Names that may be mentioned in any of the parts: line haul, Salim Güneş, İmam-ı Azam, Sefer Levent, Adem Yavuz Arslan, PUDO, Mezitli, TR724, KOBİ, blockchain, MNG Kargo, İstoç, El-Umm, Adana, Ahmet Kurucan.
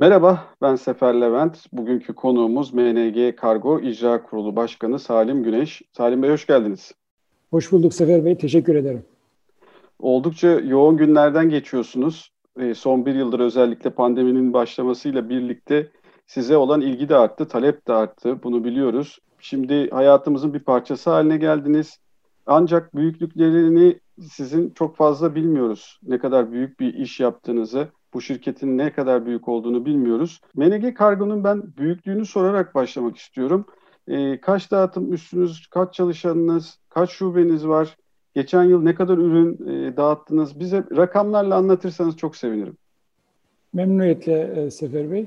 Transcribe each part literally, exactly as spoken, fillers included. Merhaba, ben Sefer Levent. Bugünkü konuğumuz M N G Kargo İcra Kurulu Başkanı Salim Güneş. Salim Bey hoş geldiniz. Hoş bulduk Sefer Bey, teşekkür ederim. Oldukça yoğun günlerden geçiyorsunuz. Son bir yıldır özellikle pandeminin başlamasıyla birlikte size olan ilgi de arttı, talep de arttı. Bunu biliyoruz. Şimdi hayatımızın bir parçası haline geldiniz. Ancak büyüklüklerini sizin çok fazla bilmiyoruz. Ne kadar büyük bir iş yaptığınızı, bu şirketin ne kadar büyük olduğunu bilmiyoruz. M N G Kargo'nun ben büyüklüğünü sorarak başlamak istiyorum. E, kaç dağıtım üssünüz, kaç çalışanınız, kaç şubeniz var? Geçen yıl ne kadar ürün e, dağıttınız? Bize rakamlarla anlatırsanız çok sevinirim. Memnuniyetle Sefer Bey.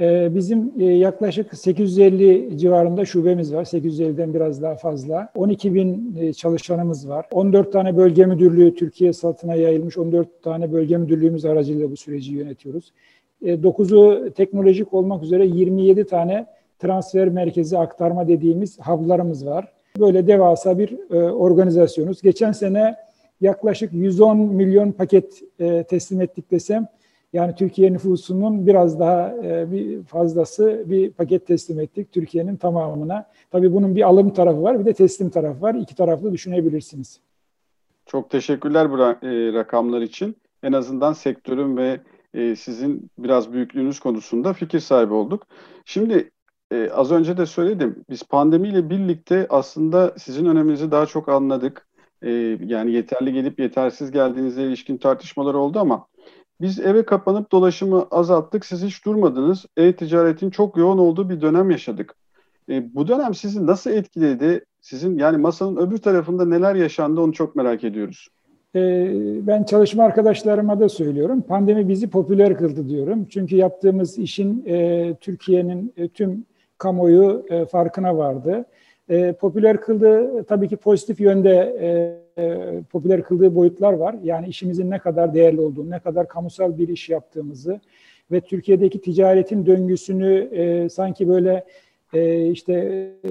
E, bizim e, yaklaşık sekiz yüz elli civarında şubemiz var. sekiz yüz elliden biraz daha fazla. on iki bin e, çalışanımız var. on dört tane bölge müdürlüğü Türkiye satına yayılmış. on dört tane bölge müdürlüğümüz aracılığıyla bu süreci yönetiyoruz. E, dokuzu teknolojik olmak üzere yirmi yedi tane transfer merkezi, aktarma dediğimiz hub'larımız var. Böyle devasa bir e, organizasyonuz. Geçen sene yaklaşık yüz on milyon paket e, teslim ettik desem, yani Türkiye nüfusunun biraz daha e, bir fazlası bir paket teslim ettik Türkiye'nin tamamına. Tabii bunun bir alım tarafı var, bir de teslim tarafı var. İki taraflı düşünebilirsiniz. Çok teşekkürler bu ra- e, rakamlar için. En azından sektörün ve e, sizin biraz büyüklüğünüz konusunda fikir sahibi olduk. Şimdi e, az önce de söyledim, biz pandemiyle birlikte aslında sizin öneminizi daha çok anladık. E, yani yeterli gelip yetersiz geldiğinizle ilişkin tartışmalar oldu ama biz eve kapanıp dolaşımı azalttık, siz hiç durmadınız. E-ticaretin çok yoğun olduğu bir dönem yaşadık. E, bu dönem sizi nasıl etkiledi? Sizin yani masanın öbür tarafında neler yaşandı onu çok merak ediyoruz. E, ben çalışma arkadaşlarıma da söylüyorum. Pandemi bizi popüler kıldı diyorum. Çünkü yaptığımız işin e, Türkiye'nin e, tüm kamuoyu e, farkına vardı. E, popüler kıldığı, tabii ki pozitif yönde e, e, popüler kıldığı boyutlar var. Yani işimizin ne kadar değerli olduğunu, ne kadar kamusal bir iş yaptığımızı ve Türkiye'deki ticaretin döngüsünü e, sanki böyle e, işte e,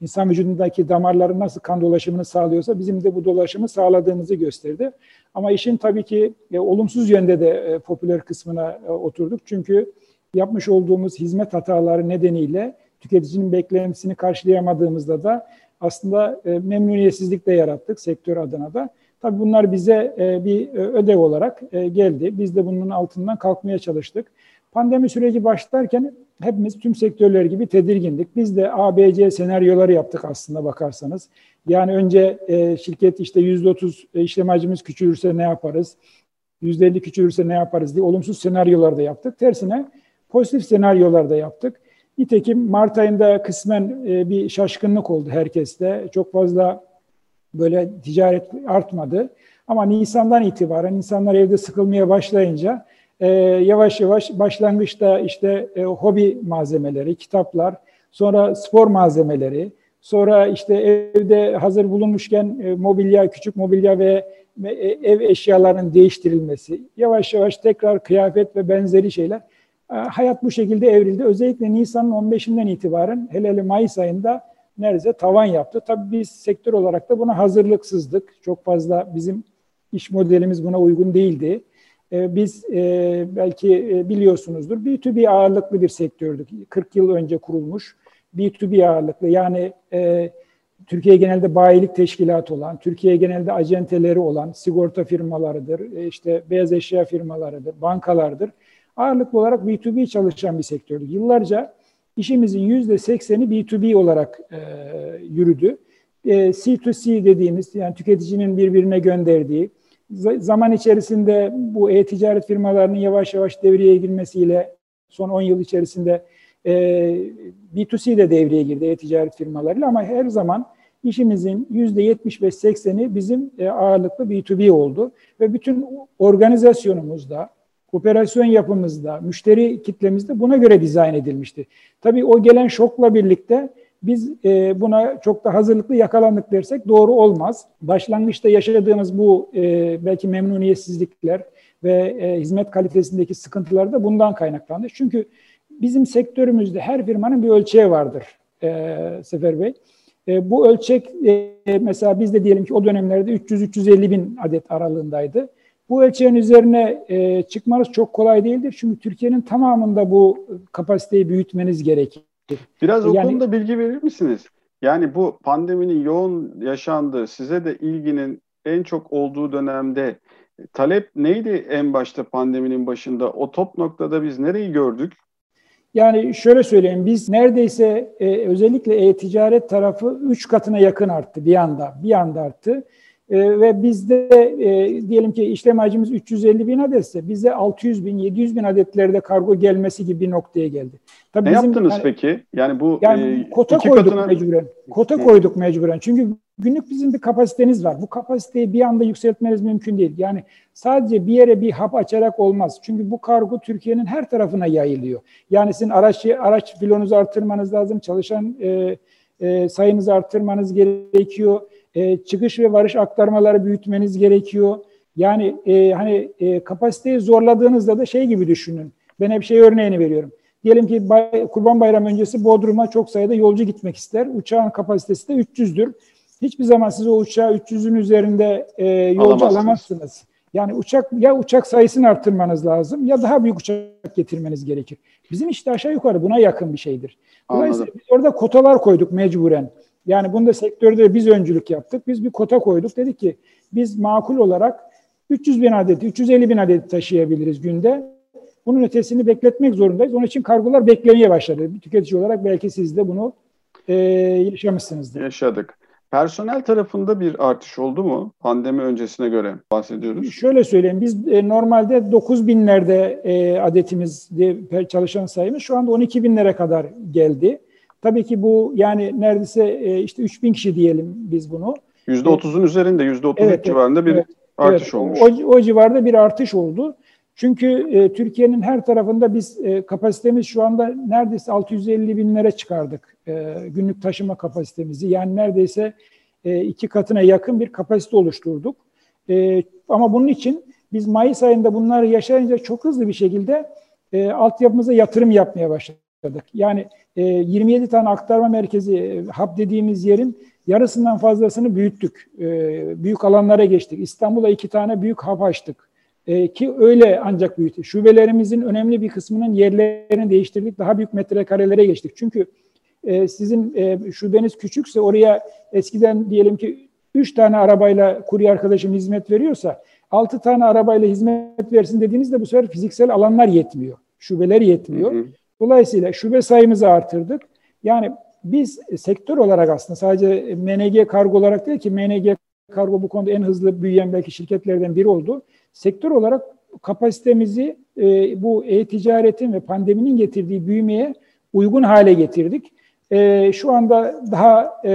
insan vücudundaki damarların nasıl kan dolaşımını sağlıyorsa bizim de bu dolaşımı sağladığımızı gösterdi. Ama işin tabii ki e, olumsuz yönde de e, popüler kısmına e, oturduk. Çünkü yapmış olduğumuz hizmet hataları nedeniyle tüketicinin beklentisini karşılayamadığımızda da aslında memnuniyetsizlik de yarattık sektör adına da. Tabii bunlar bize bir ödev olarak geldi. Biz de bunun altından kalkmaya çalıştık. Pandemi süreci başlarken hepimiz tüm sektörler gibi tedirgindik. Biz de A B C senaryoları yaptık aslında bakarsanız. Yani önce şirket işte yüzde otuz işlem hacmimiz küçülürse ne yaparız, yüzde elli küçülürse ne yaparız diye olumsuz senaryolar da yaptık. Tersine pozitif senaryolar da yaptık. Nitekim Mart ayında kısmen bir şaşkınlık oldu herkeste. Çok fazla böyle ticaret artmadı. Ama Nisan'dan itibaren insanlar evde sıkılmaya başlayınca yavaş yavaş başlangıçta işte hobi malzemeleri, kitaplar, sonra spor malzemeleri, sonra işte evde hazır bulunmuşken mobilya, küçük mobilya ve ev eşyalarının değiştirilmesi, yavaş yavaş tekrar kıyafet ve benzeri şeyler. Hayat bu şekilde evrildi. Özellikle Nisan'ın on beşinden itibaren hele hele Mayıs ayında neredeyse tavan yaptı. Tabii biz sektör olarak da buna hazırlıksızdık. Çok fazla bizim iş modelimiz buna uygun değildi. Biz belki biliyorsunuzdur B iki B ağırlıklı bir sektördük. kırk yıl önce kurulmuş B iki B ağırlıklı, yani Türkiye genelde bayilik teşkilatı olan, Türkiye genelde acenteleri olan sigorta firmalarıdır, işte beyaz eşya firmalarıdır, bankalardır. Ağırlıklı olarak B iki B çalışan bir sektördü. Yıllarca işimizin yüzde sekseni B iki B olarak e, yürüdü. E, C iki C dediğimiz, yani tüketicinin birbirine gönderdiği, zaman içerisinde bu e-ticaret firmalarının yavaş yavaş devreye girmesiyle son on yıl içerisinde e, B iki C de devreye girdi e-ticaret firmalarıyla, ama her zaman işimizin yüzde yetmiş beş sekseni bizim e, ağırlıklı B iki B oldu ve bütün organizasyonumuzda, operasyon yapımızda, müşteri kitlemizde buna göre dizayn edilmişti. Tabii o gelen şokla birlikte biz buna çok da hazırlıklı yakalandık dersek doğru olmaz. Başlangıçta yaşadığımız bu belki memnuniyetsizlikler ve hizmet kalitesindeki sıkıntılar da bundan kaynaklandı. Çünkü bizim sektörümüzde her firmanın bir ölçeği vardır Sefer Bey. Bu ölçek mesela bizde diyelim ki o dönemlerde üç yüz üç yüz elli bin adet aralığındaydı. Bu ölçeğin üzerine e, çıkmanız çok kolay değildir. Çünkü Türkiye'nin tamamında bu kapasiteyi büyütmeniz gerekir. Biraz o yani, konuda bilgi verir misiniz? Yani bu pandeminin yoğun yaşandığı, size de ilginin en çok olduğu dönemde talep neydi en başta pandeminin başında? O top noktada biz nereyi gördük? Yani şöyle söyleyeyim, biz neredeyse e, özellikle e-ticaret tarafı üç katına yakın arttı bir anda, bir anda arttı. E, ve bizde e, diyelim ki işlem hacmimiz üç yüz elli bin adetse bize altı yüz bin, yedi yüz bin adetlerde kargo gelmesi gibi bir noktaya geldi. Tabii ne bizim, yaptınız yani, peki? Yani bu yani, kota koyduk katına... mecburen. Kota koyduk mecburen. Çünkü günlük bizim bir kapasiteniz var. Bu kapasiteyi bir anda yükseltmeniz mümkün değil. Yani sadece bir yere bir hap açarak olmaz. Çünkü bu kargo Türkiye'nin her tarafına yayılıyor. Yani sizin araç, araç filonuzu artırmanız lazım. Çalışan e, e, sayınızı artırmanız gerekiyor. E, çıkış ve varış aktarmaları büyütmeniz gerekiyor. Yani e, hani e, kapasiteyi zorladığınızda da şey gibi düşünün. Ben hep şey örneğini veriyorum. Diyelim ki bay, Kurban Bayramı öncesi Bodrum'a çok sayıda yolcu gitmek ister. Uçağın kapasitesi de üç yüzdür. Hiçbir zaman siz o uçağı üç yüzün üzerinde e, yolcu alamazsınız. alamazsınız. Yani uçak ya uçak sayısını arttırmanız lazım ya daha büyük uçak getirmeniz gerekir. Bizim işte aşağı yukarı buna yakın bir şeydir. Dolayısıyla Anladım. Biz orada kotalar koyduk mecburen. Yani bunda sektörde biz öncülük yaptık. Biz bir kota koyduk. Dedik ki biz makul olarak üç yüz bin adet, üç yüz elli bin adet taşıyabiliriz günde. Bunun ötesini bekletmek zorundayız. Onun için kargolar beklemeye başladı. Bir tüketici olarak belki siz de bunu e, yaşamışsınızdır. Yaşadık. Personel tarafında bir artış oldu mu? Pandemi öncesine göre bahsediyoruz. Şöyle söyleyeyim, biz e, normalde dokuz binlerde e, adetimiz, çalışan sayımız şu anda on iki binlere kadar geldi. Tabii ki bu yani neredeyse e, işte üç bin kişi diyelim biz bunu. yüzde otuzun e, üzerinde, yüzde otuz üç evet, civarında bir evet, artış evet, olmuş. O, o civarda bir artış oldu. Çünkü e, Türkiye'nin her tarafında biz e, kapasitemiz şu anda neredeyse altı yüz elli binlere çıkardık e, günlük taşıma kapasitemizi. Yani neredeyse e, iki katına yakın bir kapasite oluşturduk. E, ama bunun için biz Mayıs ayında bunları yaşayınca çok hızlı bir şekilde e, altyapımıza yatırım yapmaya başladık. Yani e, yirmi yedi tane aktarma merkezi, e, hub dediğimiz yerin yarısından fazlasını büyüttük. E, büyük alanlara geçtik. İstanbul'a iki tane büyük hub açtık. Ki öyle ancak büyüttü. Şubelerimizin önemli bir kısmının yerlerini değiştirdik. Daha büyük metrekarelere geçtik. Çünkü sizin şubeniz küçükse oraya eskiden diyelim ki üç tane arabayla kurye arkadaşım hizmet veriyorsa altı tane arabayla hizmet versin dediğinizde bu sefer fiziksel alanlar yetmiyor. Şubeler yetmiyor. Hı hı. Dolayısıyla şube sayımızı artırdık. Yani biz sektör olarak aslında sadece M N G Kargo olarak değil ki M N G Kargo bu konuda en hızlı büyüyen belki şirketlerden biri oldu. Sektör olarak kapasitemizi e, bu e-ticaretin ve pandeminin getirdiği büyümeye uygun hale getirdik. E, şu anda daha e,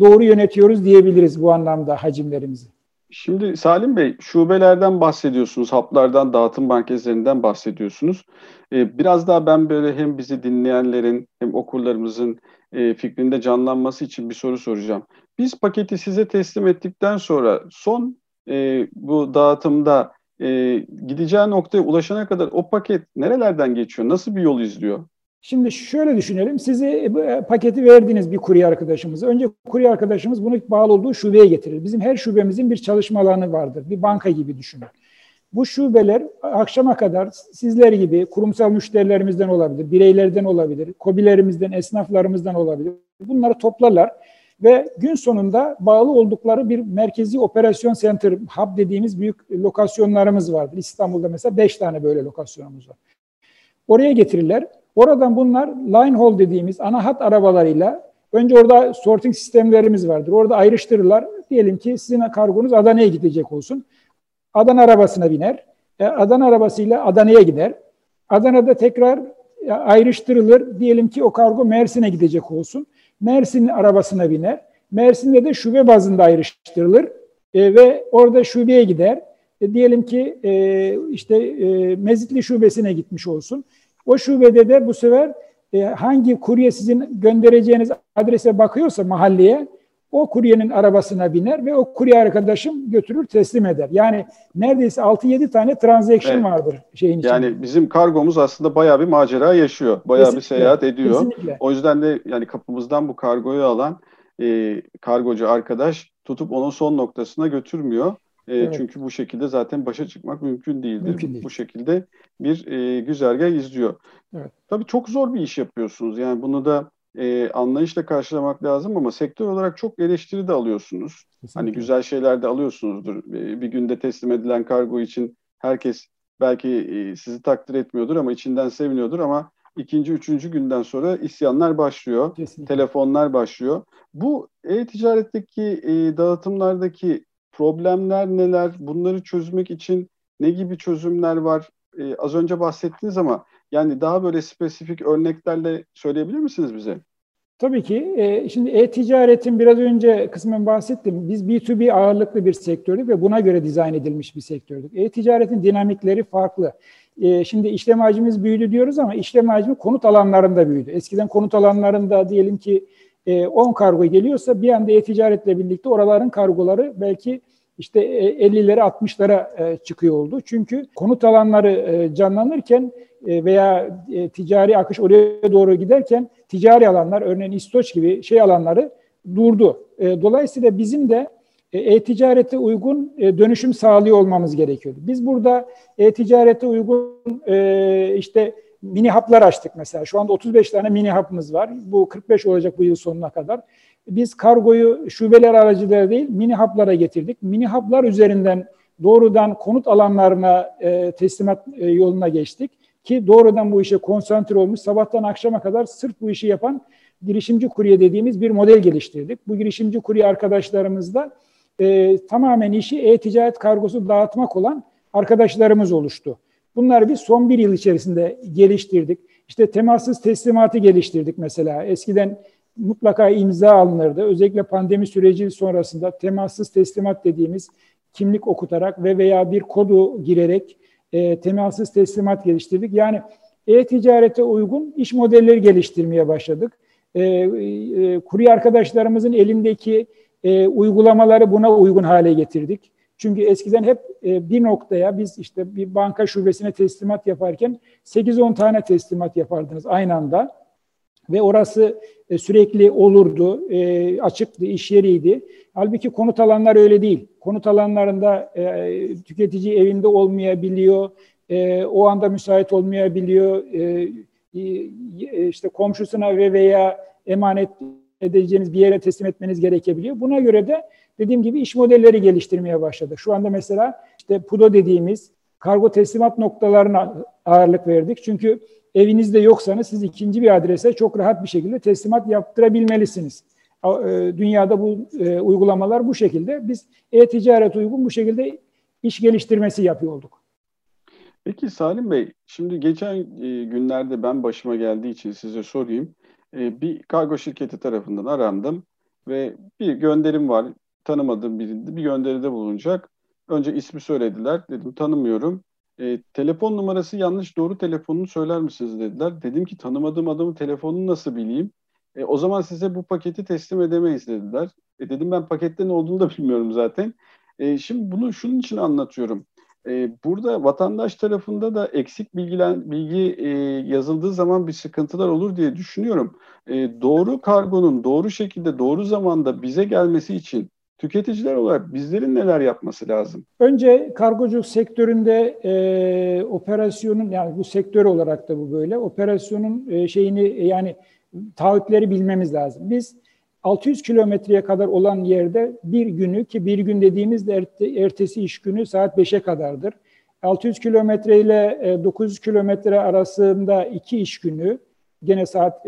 doğru yönetiyoruz diyebiliriz bu anlamda hacimlerimizi. Şimdi Salim Bey, şubelerden bahsediyorsunuz, haplardan, dağıtım merkezlerinden bahsediyorsunuz. E, biraz daha ben böyle hem bizi dinleyenlerin hem okurlarımızın e, fikrinde canlanması için bir soru soracağım. Biz paketi size teslim ettikten sonra son E, bu dağıtımda e, gideceği noktaya ulaşana kadar o paket nerelerden geçiyor? Nasıl bir yol izliyor? Şimdi şöyle düşünelim. Sizi paketi verdiniz bir kurye arkadaşımıza. Önce kurye arkadaşımız bunu bağlı olduğu şubeye getirir. Bizim her şubemizin bir çalışma alanı vardır. Bir banka gibi düşünün. Bu şubeler akşama kadar sizler gibi kurumsal müşterilerimizden olabilir, bireylerden olabilir, KOBİ'lerimizden, esnaflarımızdan olabilir. Bunları toplarlar. Ve gün sonunda bağlı oldukları bir merkezi operasyon center, hub dediğimiz büyük lokasyonlarımız vardır. İstanbul'da mesela beş tane böyle lokasyonumuz var. Oraya getirirler. Oradan bunlar line haul dediğimiz ana hat arabalarıyla, önce orada sorting sistemlerimiz vardır. Orada ayrıştırırlar. Diyelim ki sizin kargonuz Adana'ya gidecek olsun. Adana arabasına biner. Adana arabasıyla Adana'ya gider. Adana'da tekrar ayrıştırılır. Diyelim ki o kargo Mersin'e gidecek olsun. Mersin'in arabasına biner. Mersin'de de şube bazında ayrıştırılır e, ve orada şubeye gider. E, diyelim ki e, işte e, Mezitli şubesine gitmiş olsun. O şubede de bu sefer e, hangi kurye sizin göndereceğiniz adrese bakıyorsa mahalleye, o kuryenin arabasına biner ve o kurye arkadaşım götürür teslim eder. Yani neredeyse altı yedi tane transaction evet. vardır şeyin içinde. Yani bizim kargomuz aslında bayağı bir macera yaşıyor. Bayağı kesinlikle, bir seyahat ediyor. Kesinlikle. O yüzden de yani kapımızdan bu kargoyu alan e, kargocu arkadaş tutup onun son noktasına götürmüyor. E, evet. Çünkü bu şekilde zaten başa çıkmak mümkün değildir. Mümkün değil. Bu şekilde bir e, güzergah izliyor. Evet. Tabii çok zor bir iş yapıyorsunuz. Yani bunu da e, anlayışla karşılamak lazım ama sektör olarak çok eleştiri de alıyorsunuz. Kesinlikle. Hani güzel şeyler de alıyorsunuzdur. E, bir günde teslim edilen kargo için herkes belki e, sizi takdir etmiyordur ama içinden seviniyordur ama ikinci, üçüncü günden sonra isyanlar başlıyor. Kesinlikle. Telefonlar başlıyor. Bu e-ticaretteki e, dağıtımlardaki problemler neler? Bunları çözmek için ne gibi çözümler var? Ee, az önce bahsettiniz ama yani daha böyle spesifik örneklerle söyleyebilir misiniz bize? Tabii ki. Ee, şimdi e-ticaretin biraz önce kısmen bahsettim. Biz B iki B ağırlıklı bir sektördük ve buna göre dizayn edilmiş bir sektördük. E-ticaretin dinamikleri farklı. Ee, şimdi işlem hacmimiz büyüdü diyoruz ama işlem hacmi konut alanlarında büyüdü. Eskiden konut alanlarında diyelim ki on kargo geliyorsa bir anda e-ticaretle birlikte oraların kargoları belki işte ellilere altmışlara çıkıyor oldu. Çünkü konut alanları canlanırken veya ticari akış oraya doğru giderken ticari alanlar örneğin İstoç gibi şey alanları durdu. Dolayısıyla bizim de e-ticarete uygun dönüşüm sağlıyor olmamız gerekiyordu. Biz burada e-ticarete uygun işte mini haplar açtık mesela. Şu anda otuz beş tane mini hapımız var. Bu kırk beş olacak bu yıl sonuna kadar. Biz kargoyu şubeler aracılığıyla değil mini haplara getirdik. Mini haplar üzerinden doğrudan konut alanlarına e, teslimat e, yoluna geçtik. Ki doğrudan bu işe konsantre olmuş sabahtan akşama kadar sırf bu işi yapan girişimci kurye dediğimiz bir model geliştirdik. Bu girişimci kurye arkadaşlarımızla e, tamamen işi e-ticaret kargosu dağıtmak olan arkadaşlarımız oluştu. Bunları biz son bir yıl içerisinde geliştirdik. İşte temassız teslimatı geliştirdik mesela. Eskiden mutlaka imza alınırdı. Özellikle pandemi süreci sonrasında temassız teslimat dediğimiz kimlik okutarak ve veya bir kodu girerek e, temassız teslimat geliştirdik. Yani e-ticarete uygun iş modelleri geliştirmeye başladık. E, e, kurye arkadaşlarımızın elindeki e, uygulamaları buna uygun hale getirdik. Çünkü eskiden hep bir noktaya biz işte bir banka şubesine teslimat yaparken sekiz on tane teslimat yapardınız aynı anda ve orası sürekli olurdu, açıktı, iş yeriydi. Halbuki konut alanlar öyle değil. Konut alanlarında tüketici evinde olmayabiliyor, o anda müsait olmayabiliyor, işte komşusuna ve veya emanet edeceğiniz bir yere teslim etmeniz gerekebiliyor. Buna göre de dediğim gibi iş modelleri geliştirmeye başladık. Şu anda mesela işte PUDO dediğimiz kargo teslimat noktalarına ağırlık verdik. Çünkü evinizde yoksanız siz ikinci bir adrese çok rahat bir şekilde teslimat yaptırabilmelisiniz. Dünyada bu uygulamalar bu şekilde. Biz e-ticaret uygun bu şekilde iş geliştirmesi yapıyor olduk. Peki Salim Bey, şimdi geçen günlerde ben başıma geldiği için size sorayım. Bir kargo şirketi tarafından arandım ve bir gönderim var. Tanımadığım birinde bir gönderide bulunacak. Önce ismi söylediler. Dedim tanımıyorum. E, telefon numarası yanlış, doğru telefonunu söyler misiniz dediler. Dedim ki tanımadığım adamın telefonunu nasıl bileyim? E, o zaman size bu paketi teslim edemeyiz dediler. E, dedim ben pakette ne olduğunu da bilmiyorum zaten. E, şimdi bunu şunun için anlatıyorum. E, burada vatandaş tarafında da eksik bilgilen, bilgi e, yazıldığı zaman bir sıkıntılar olur diye düşünüyorum. E, doğru kargonun doğru şekilde doğru zamanda bize gelmesi için tüketiciler olarak bizlerin neler yapması lazım? Önce kargoculuk sektöründe e, operasyonun yani bu sektör olarak da bu böyle operasyonun e, şeyini yani taahhütleri bilmemiz lazım. Biz altı yüz kilometreye kadar olan yerde bir günü ki bir gün dediğimizde erte, ertesi iş günü saat beşe kadardır. altı yüz kilometre ile e, dokuz yüz kilometre arasında iki iş günü gene saat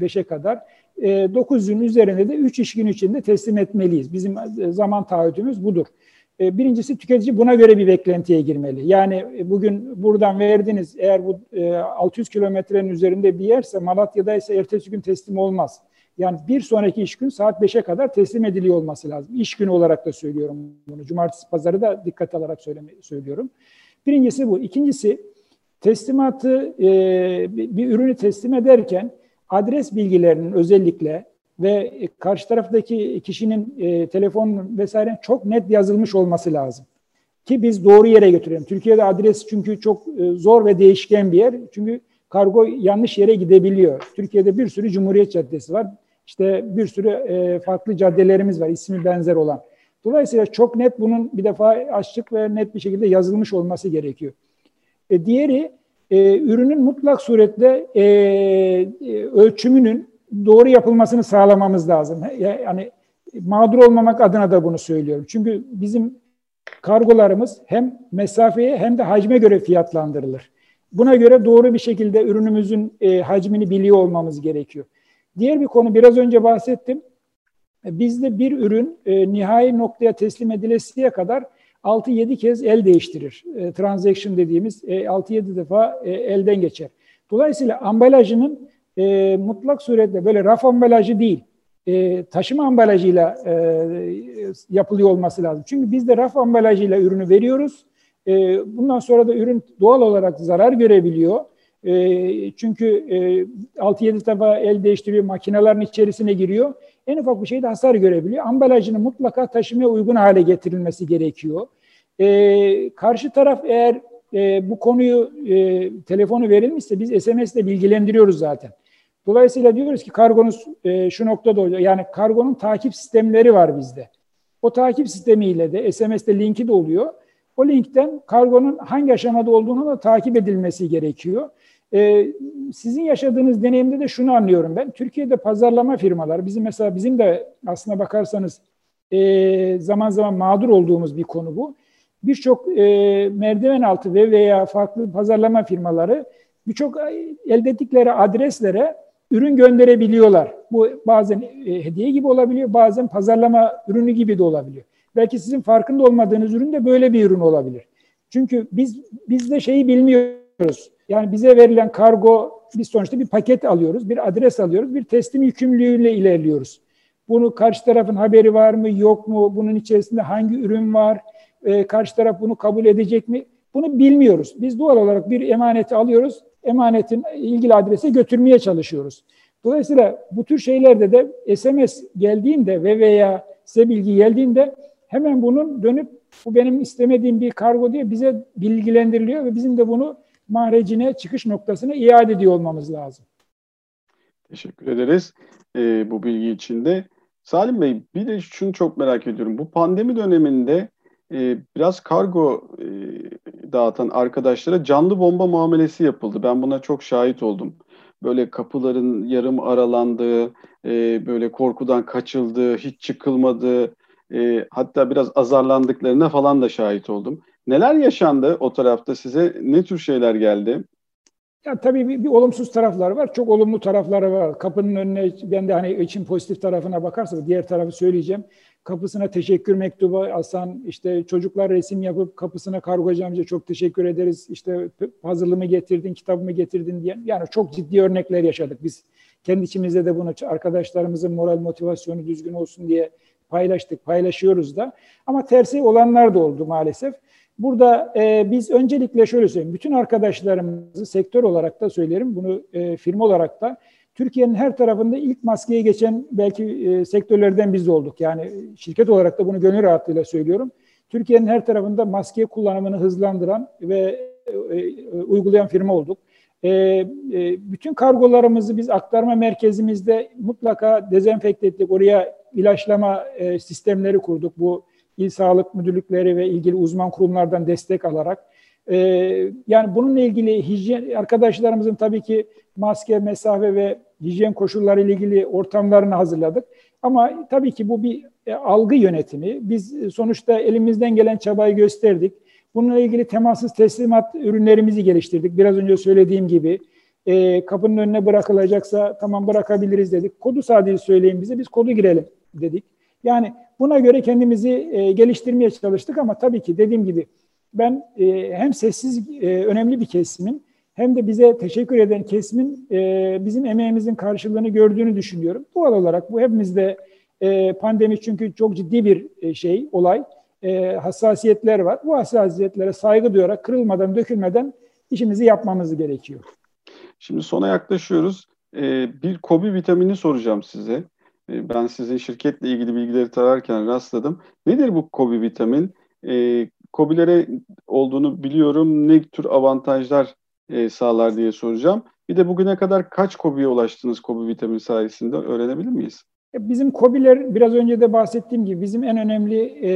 beşe kadar. dokuz yüzün üzerinde de üç iş gün içinde teslim etmeliyiz. Bizim zaman taahhütümüz budur. Birincisi tüketici buna göre bir beklentiye girmeli. Yani bugün buradan verdiniz eğer bu altı yüz kilometrenin üzerinde bir yerse Malatya'daysa ertesi gün teslim olmaz. Yani bir sonraki iş gün saat beşe kadar teslim ediliyor olması lazım. İş günü olarak da söylüyorum bunu. Cumartesi pazarı da dikkat alarak söylüyorum. Birincisi bu. İkincisi teslimatı bir ürünü teslim ederken adres bilgilerinin özellikle ve karşı taraftaki kişinin e, telefon vesaire çok net yazılmış olması lazım. Ki biz doğru yere götürelim. Türkiye'de adres çünkü çok e, zor ve değişken bir yer. Çünkü kargo yanlış yere gidebiliyor. Türkiye'de bir sürü Cumhuriyet Caddesi var. İşte bir sürü e, farklı caddelerimiz var ismi benzer olan. Dolayısıyla çok net bunun bir defa açık ve net bir şekilde yazılmış olması gerekiyor. E, diğeri e, ürünün mutlak surette e, ölçümünün doğru yapılmasını sağlamamız lazım. Yani mağdur olmamak adına da bunu söylüyorum. Çünkü bizim kargolarımız hem mesafeye hem de hacme göre fiyatlandırılır. Buna göre doğru bir şekilde ürünümüzün e, hacmini biliyor olmamız gerekiyor. Diğer bir konu, biraz önce bahsettim. Bizde bir ürün e, nihai noktaya teslim edilesiye kadar altı yedi kez el değiştirir. E, transaction dediğimiz e, altı yedi defa e, elden geçer. Dolayısıyla ambalajının e, mutlak surette böyle raf ambalajı değil, e, taşıma ambalajıyla e, yapılıyor olması lazım. Çünkü biz de raf ambalajıyla ürünü veriyoruz. E, bundan sonra da ürün doğal olarak zarar görebiliyor. E, çünkü e, altı yedi defa el değiştiriyor, makinelerin içerisine giriyor. En ufak bir şeyde hasar görebiliyor. Ambalajını mutlaka taşımaya uygun hale getirilmesi gerekiyor. E, karşı taraf eğer e, bu konuyu, e, telefonu verilmişse biz S M S ile bilgilendiriyoruz zaten. Dolayısıyla diyoruz ki kargonuz e, şu noktada olacak. Yani kargonun takip sistemleri var bizde. O takip sistemiyle de S M S'te linki de oluyor. O linkten kargonun hangi aşamada olduğunu da takip edilmesi gerekiyor. Ee, sizin yaşadığınız deneyimde de şunu anlıyorum ben. Türkiye'de pazarlama firmaları, bizim mesela bizim de aslına bakarsanız e, zaman zaman mağdur olduğumuz bir konu bu. Birçok e, merdiven altı ve veya farklı pazarlama firmaları birçok elde ettikleri adreslere ürün gönderebiliyorlar. Bu bazen e, hediye gibi olabiliyor, bazen pazarlama ürünü gibi de olabiliyor. Belki sizin farkında olmadığınız ürün de böyle bir ürün olabilir. Çünkü biz biz de şeyi bilmiyoruz. Yani bize verilen kargo, biz sonuçta bir paket alıyoruz, bir adres alıyoruz, bir teslim yükümlülüğüyle ilerliyoruz. Bunu karşı tarafın haberi var mı, yok mu, bunun içerisinde hangi ürün var, e, karşı taraf bunu kabul edecek mi? Bunu bilmiyoruz. Biz doğal olarak bir emaneti alıyoruz, emanetin ilgili adrese götürmeye çalışıyoruz. Dolayısıyla bu tür şeylerde de S M S geldiğinde ve veya size bilgi geldiğinde hemen bunun dönüp bu benim istemediğim bir kargo diye bize bilgilendiriliyor ve bizim de bunu mahrecine, çıkış noktasına iade ediyor olmamız lazım. Teşekkür ederiz e, bu bilgi için de. Salim Bey, bir de şunu çok merak ediyorum. Bu pandemi döneminde e, biraz kargo e, dağıtan arkadaşlara canlı bomba muamelesi yapıldı. Ben buna çok şahit oldum. Böyle kapıların yarım aralandığı, e, böyle korkudan kaçıldığı, hiç çıkılmadığı, e, hatta biraz azarlandıklarına falan da şahit oldum. Neler yaşandı o tarafta, size ne tür şeyler geldi? Ya tabii bir, bir olumsuz taraflar var, çok olumlu tarafları var. Kapının önüne, ben de hani için pozitif tarafına bakarsa diğer tarafı söyleyeceğim. Kapısına teşekkür mektubu asan, işte çocuklar resim yapıp kapısına kargocu amca çok teşekkür ederiz, işte puzzle'ımı getirdin, kitabımı getirdin diye. Yani çok ciddi örnekler yaşadık biz. Kendi içimizde de bunu arkadaşlarımızın moral motivasyonu düzgün olsun diye paylaştık, paylaşıyoruz da. Ama tersi olanlar da oldu maalesef. Burada e, biz öncelikle şöyle söyleyeyim, bütün arkadaşlarımızı sektör olarak da söylerim, bunu e, firma olarak da, Türkiye'nin her tarafında ilk maskeye geçen belki e, sektörlerden biz de olduk. Yani şirket olarak da bunu gönül rahatlığıyla söylüyorum. Türkiye'nin her tarafında maske kullanımını hızlandıran ve e, e, uygulayan firma olduk. E, e, bütün kargolarımızı biz aktarma merkezimizde mutlaka dezenfekte ettik, oraya ilaçlama e, sistemleri kurduk, bu İl Sağlık Müdürlükleri ve ilgili uzman kurumlardan destek alarak. Ee, yani bununla ilgili hijyen, arkadaşlarımızın tabii ki maske, mesafe ve hijyen koşulları ile ilgili ortamlarını hazırladık. Ama tabii ki bu bir e, algı yönetimi. Biz sonuçta elimizden gelen çabayı gösterdik. Bununla ilgili temassız teslimat ürünlerimizi geliştirdik. Biraz önce söylediğim gibi e, kapının önüne bırakılacaksa tamam bırakabiliriz dedik. Kodu sadece söyleyin bize, biz kodu girelim dedik. Yani buna göre kendimizi e, geliştirmeye çalıştık ama tabii ki dediğim gibi ben e, hem sessiz e, önemli bir kesimin hem de bize teşekkür eden kesimin e, bizim emeğimizin karşılığını gördüğünü düşünüyorum. Doğal olarak bu hepimizde e, pandemi çünkü çok ciddi bir e, şey, olay, e, hassasiyetler var. Bu hassasiyetlere saygı duyarak kırılmadan, dökülmeden işimizi yapmamız gerekiyor. Şimdi sona yaklaşıyoruz. E, bir KOBİ vitamini soracağım size. Ben sizin şirketle ilgili bilgileri tararken rastladım. Nedir bu KOBİ vitamin? E, KOBİ'lere olduğunu biliyorum. Ne tür avantajlar e, sağlar diye soracağım. Bir de bugüne kadar kaç KOBİ'ye ulaştınız KOBİ vitamin sayesinde? Öğrenebilir miyiz? Bizim KOBİ'ler, biraz önce de bahsettiğim gibi, bizim en önemli e,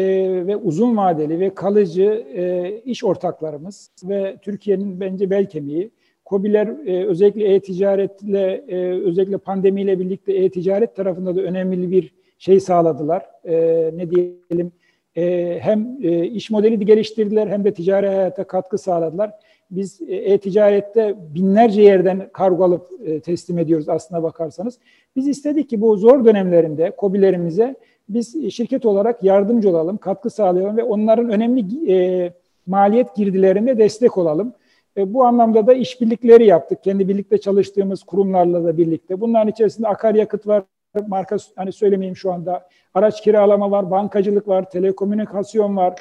ve uzun vadeli ve kalıcı e, iş ortaklarımız ve Türkiye'nin bence bel kemiği. KOBİ'ler e, özellikle e-ticaretle, e, özellikle pandemiyle birlikte e-ticaret tarafında da önemli bir şey sağladılar. E, ne diyelim, e, hem e, iş modeli de geliştirdiler hem de ticari hayata katkı sağladılar. Biz e-ticarette binlerce yerden kargo alıp teslim ediyoruz aslına bakarsanız. Biz istedik ki bu zor dönemlerinde KOBİ'lerimize biz şirket olarak yardımcı olalım, katkı sağlayalım ve onların önemli e, maliyet girdilerine destek olalım. E, bu anlamda da işbirlikleri yaptık. Kendi birlikte çalıştığımız kurumlarla da birlikte. Bunların içerisinde akaryakıt var, marka hani söylemeyeyim şu anda. Araç kiralama var, bankacılık var, telekomünikasyon var,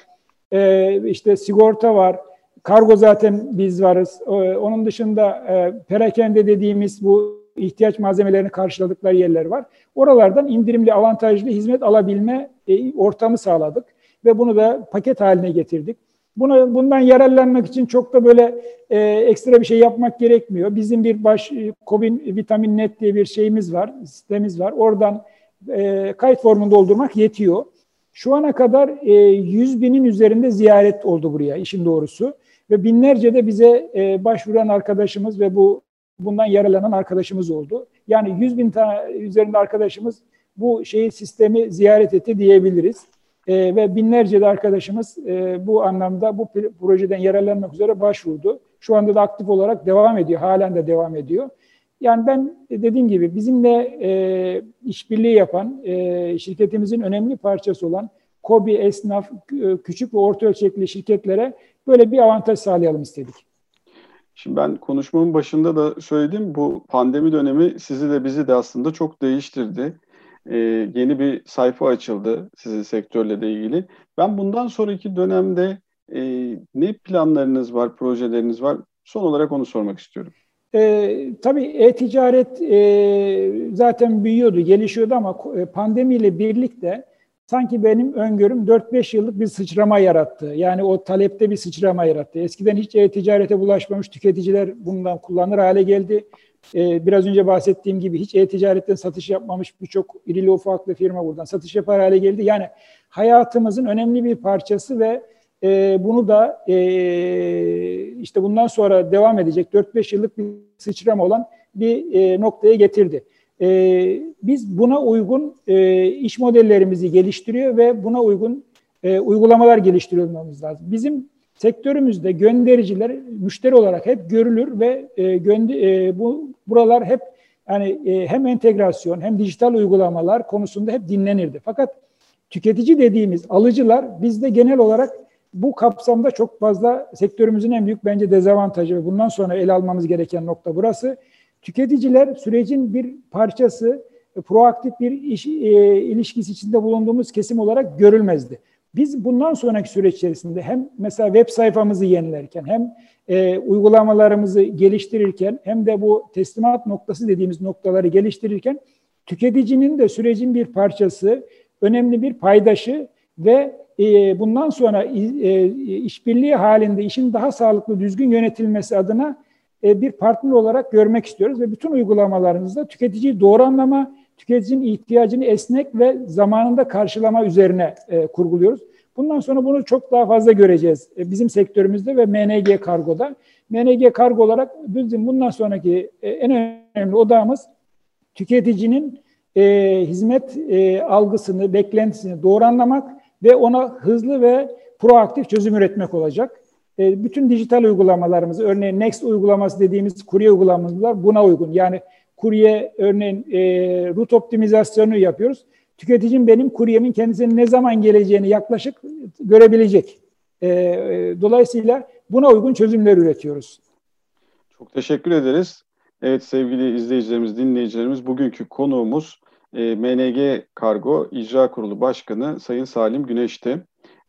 e, işte sigorta var. Kargo zaten biz varız. Onun dışında perakende dediğimiz bu ihtiyaç malzemelerini karşıladıkları yerler var. Oralardan indirimli, avantajlı hizmet alabilme ortamı sağladık ve bunu da paket haline getirdik. Bunu, bundan yararlanmak için çok da böyle e, ekstra bir şey yapmak gerekmiyor. Bizim bir baş Covid Vitamin nokta net diye bir şeyimiz var, sitemiz var. Oradan e, kayıt formunu doldurmak yetiyor. Şu ana kadar e, yüz binin üzerinde ziyaret oldu buraya işin doğrusu. Ve binlerce de bize e, başvuran arkadaşımız ve bu bundan yararlanan arkadaşımız oldu. Yani yüz bin tane üzerinde arkadaşımız bu şeyi, sistemi ziyaret etti diyebiliriz. E, ve binlerce de arkadaşımız e, bu anlamda bu projeden yararlanmak üzere başvurdu. Şu anda da aktif olarak devam ediyor, halen de devam ediyor. Yani ben dediğim gibi bizimle e, işbirliği yapan, e, şirketimizin önemli parçası olan KOBİ, esnaf, küçük ve orta ölçekli şirketlere böyle bir avantaj sağlayalım istedik. Şimdi ben konuşmamın başında da söyledim, bu pandemi dönemi sizi de bizi de aslında çok değiştirdi. E, yeni bir sayfa açıldı sizin sektörle de ilgili. Ben bundan sonraki dönemde e, ne planlarınız var, projeleriniz var? Son olarak onu sormak istiyorum. E, tabii e-ticaret e, zaten büyüyordu, gelişiyordu ama pandemiyle birlikte sanki benim öngörüm dört beş yıllık bir sıçrama yarattı. Yani o talepte bir sıçrama yarattı. Eskiden hiç e-ticarete bulaşmamış tüketiciler bundan kullanır hale geldi. E, biraz önce bahsettiğim gibi hiç e-ticaretten satış yapmamış birçok irili ufaklı firma buradan satış yapar hale geldi. Yani hayatımızın önemli bir parçası ve Ee, bunu da e, işte bundan sonra devam edecek dört beş yıllık bir sıçrama olan bir e, noktaya getirdi. E, biz buna uygun e, iş modellerimizi geliştiriyor ve buna uygun e, uygulamalar geliştirmemiz lazım. Bizim sektörümüzde göndericiler müşteri olarak hep görülür ve e, gönder, e, bu buralar hep yani e, hem entegrasyon hem dijital uygulamalar konusunda hep dinlenirdi. Fakat tüketici dediğimiz alıcılar bizde genel olarak bu kapsamda çok fazla sektörümüzün en büyük bence dezavantajı ve bundan sonra ele almamız gereken nokta burası. Tüketiciler sürecin bir parçası, proaktif bir iş, e, ilişkisi içinde bulunduğumuz kesim olarak görülmezdi. Biz bundan sonraki süreç içerisinde hem mesela web sayfamızı yenilerken hem e, uygulamalarımızı geliştirirken hem de bu teslimat noktası dediğimiz noktaları geliştirirken tüketicinin de sürecin bir parçası, önemli bir paydaşı ve bundan sonra işbirliği halinde işin daha sağlıklı, düzgün yönetilmesi adına bir partner olarak görmek istiyoruz ve bütün uygulamalarımızda tüketiciyi doğru anlama, tüketicinin ihtiyacını esnek ve zamanında karşılama üzerine kurguluyoruz. Bundan sonra bunu çok daha fazla göreceğiz bizim sektörümüzde ve M N G Kargo'da. M N G Kargo olarak bizim bundan sonraki en önemli odamız tüketicinin hizmet algısını, beklentisini doğru anlamak ve ona hızlı ve proaktif çözüm üretmek olacak. E, bütün dijital uygulamalarımız, örneğin Next uygulaması dediğimiz kurye uygulamalar buna uygun. Yani kurye, örneğin e, rut optimizasyonu yapıyoruz. Tüketicim benim kuryemin kendisinin ne zaman geleceğini yaklaşık görebilecek. E, e, dolayısıyla buna uygun çözümler üretiyoruz. Çok teşekkür ederiz. Evet sevgili izleyicilerimiz, dinleyicilerimiz, bugünkü konuğumuz M N G Kargo İcra Kurulu Başkanı Sayın Salim Güneş'ti.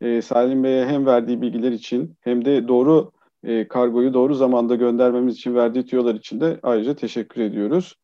E, Salim Bey'e hem verdiği bilgiler için hem de doğru e, kargoyu doğru zamanda göndermemiz için verdiği tüyolar için de ayrıca teşekkür ediyoruz.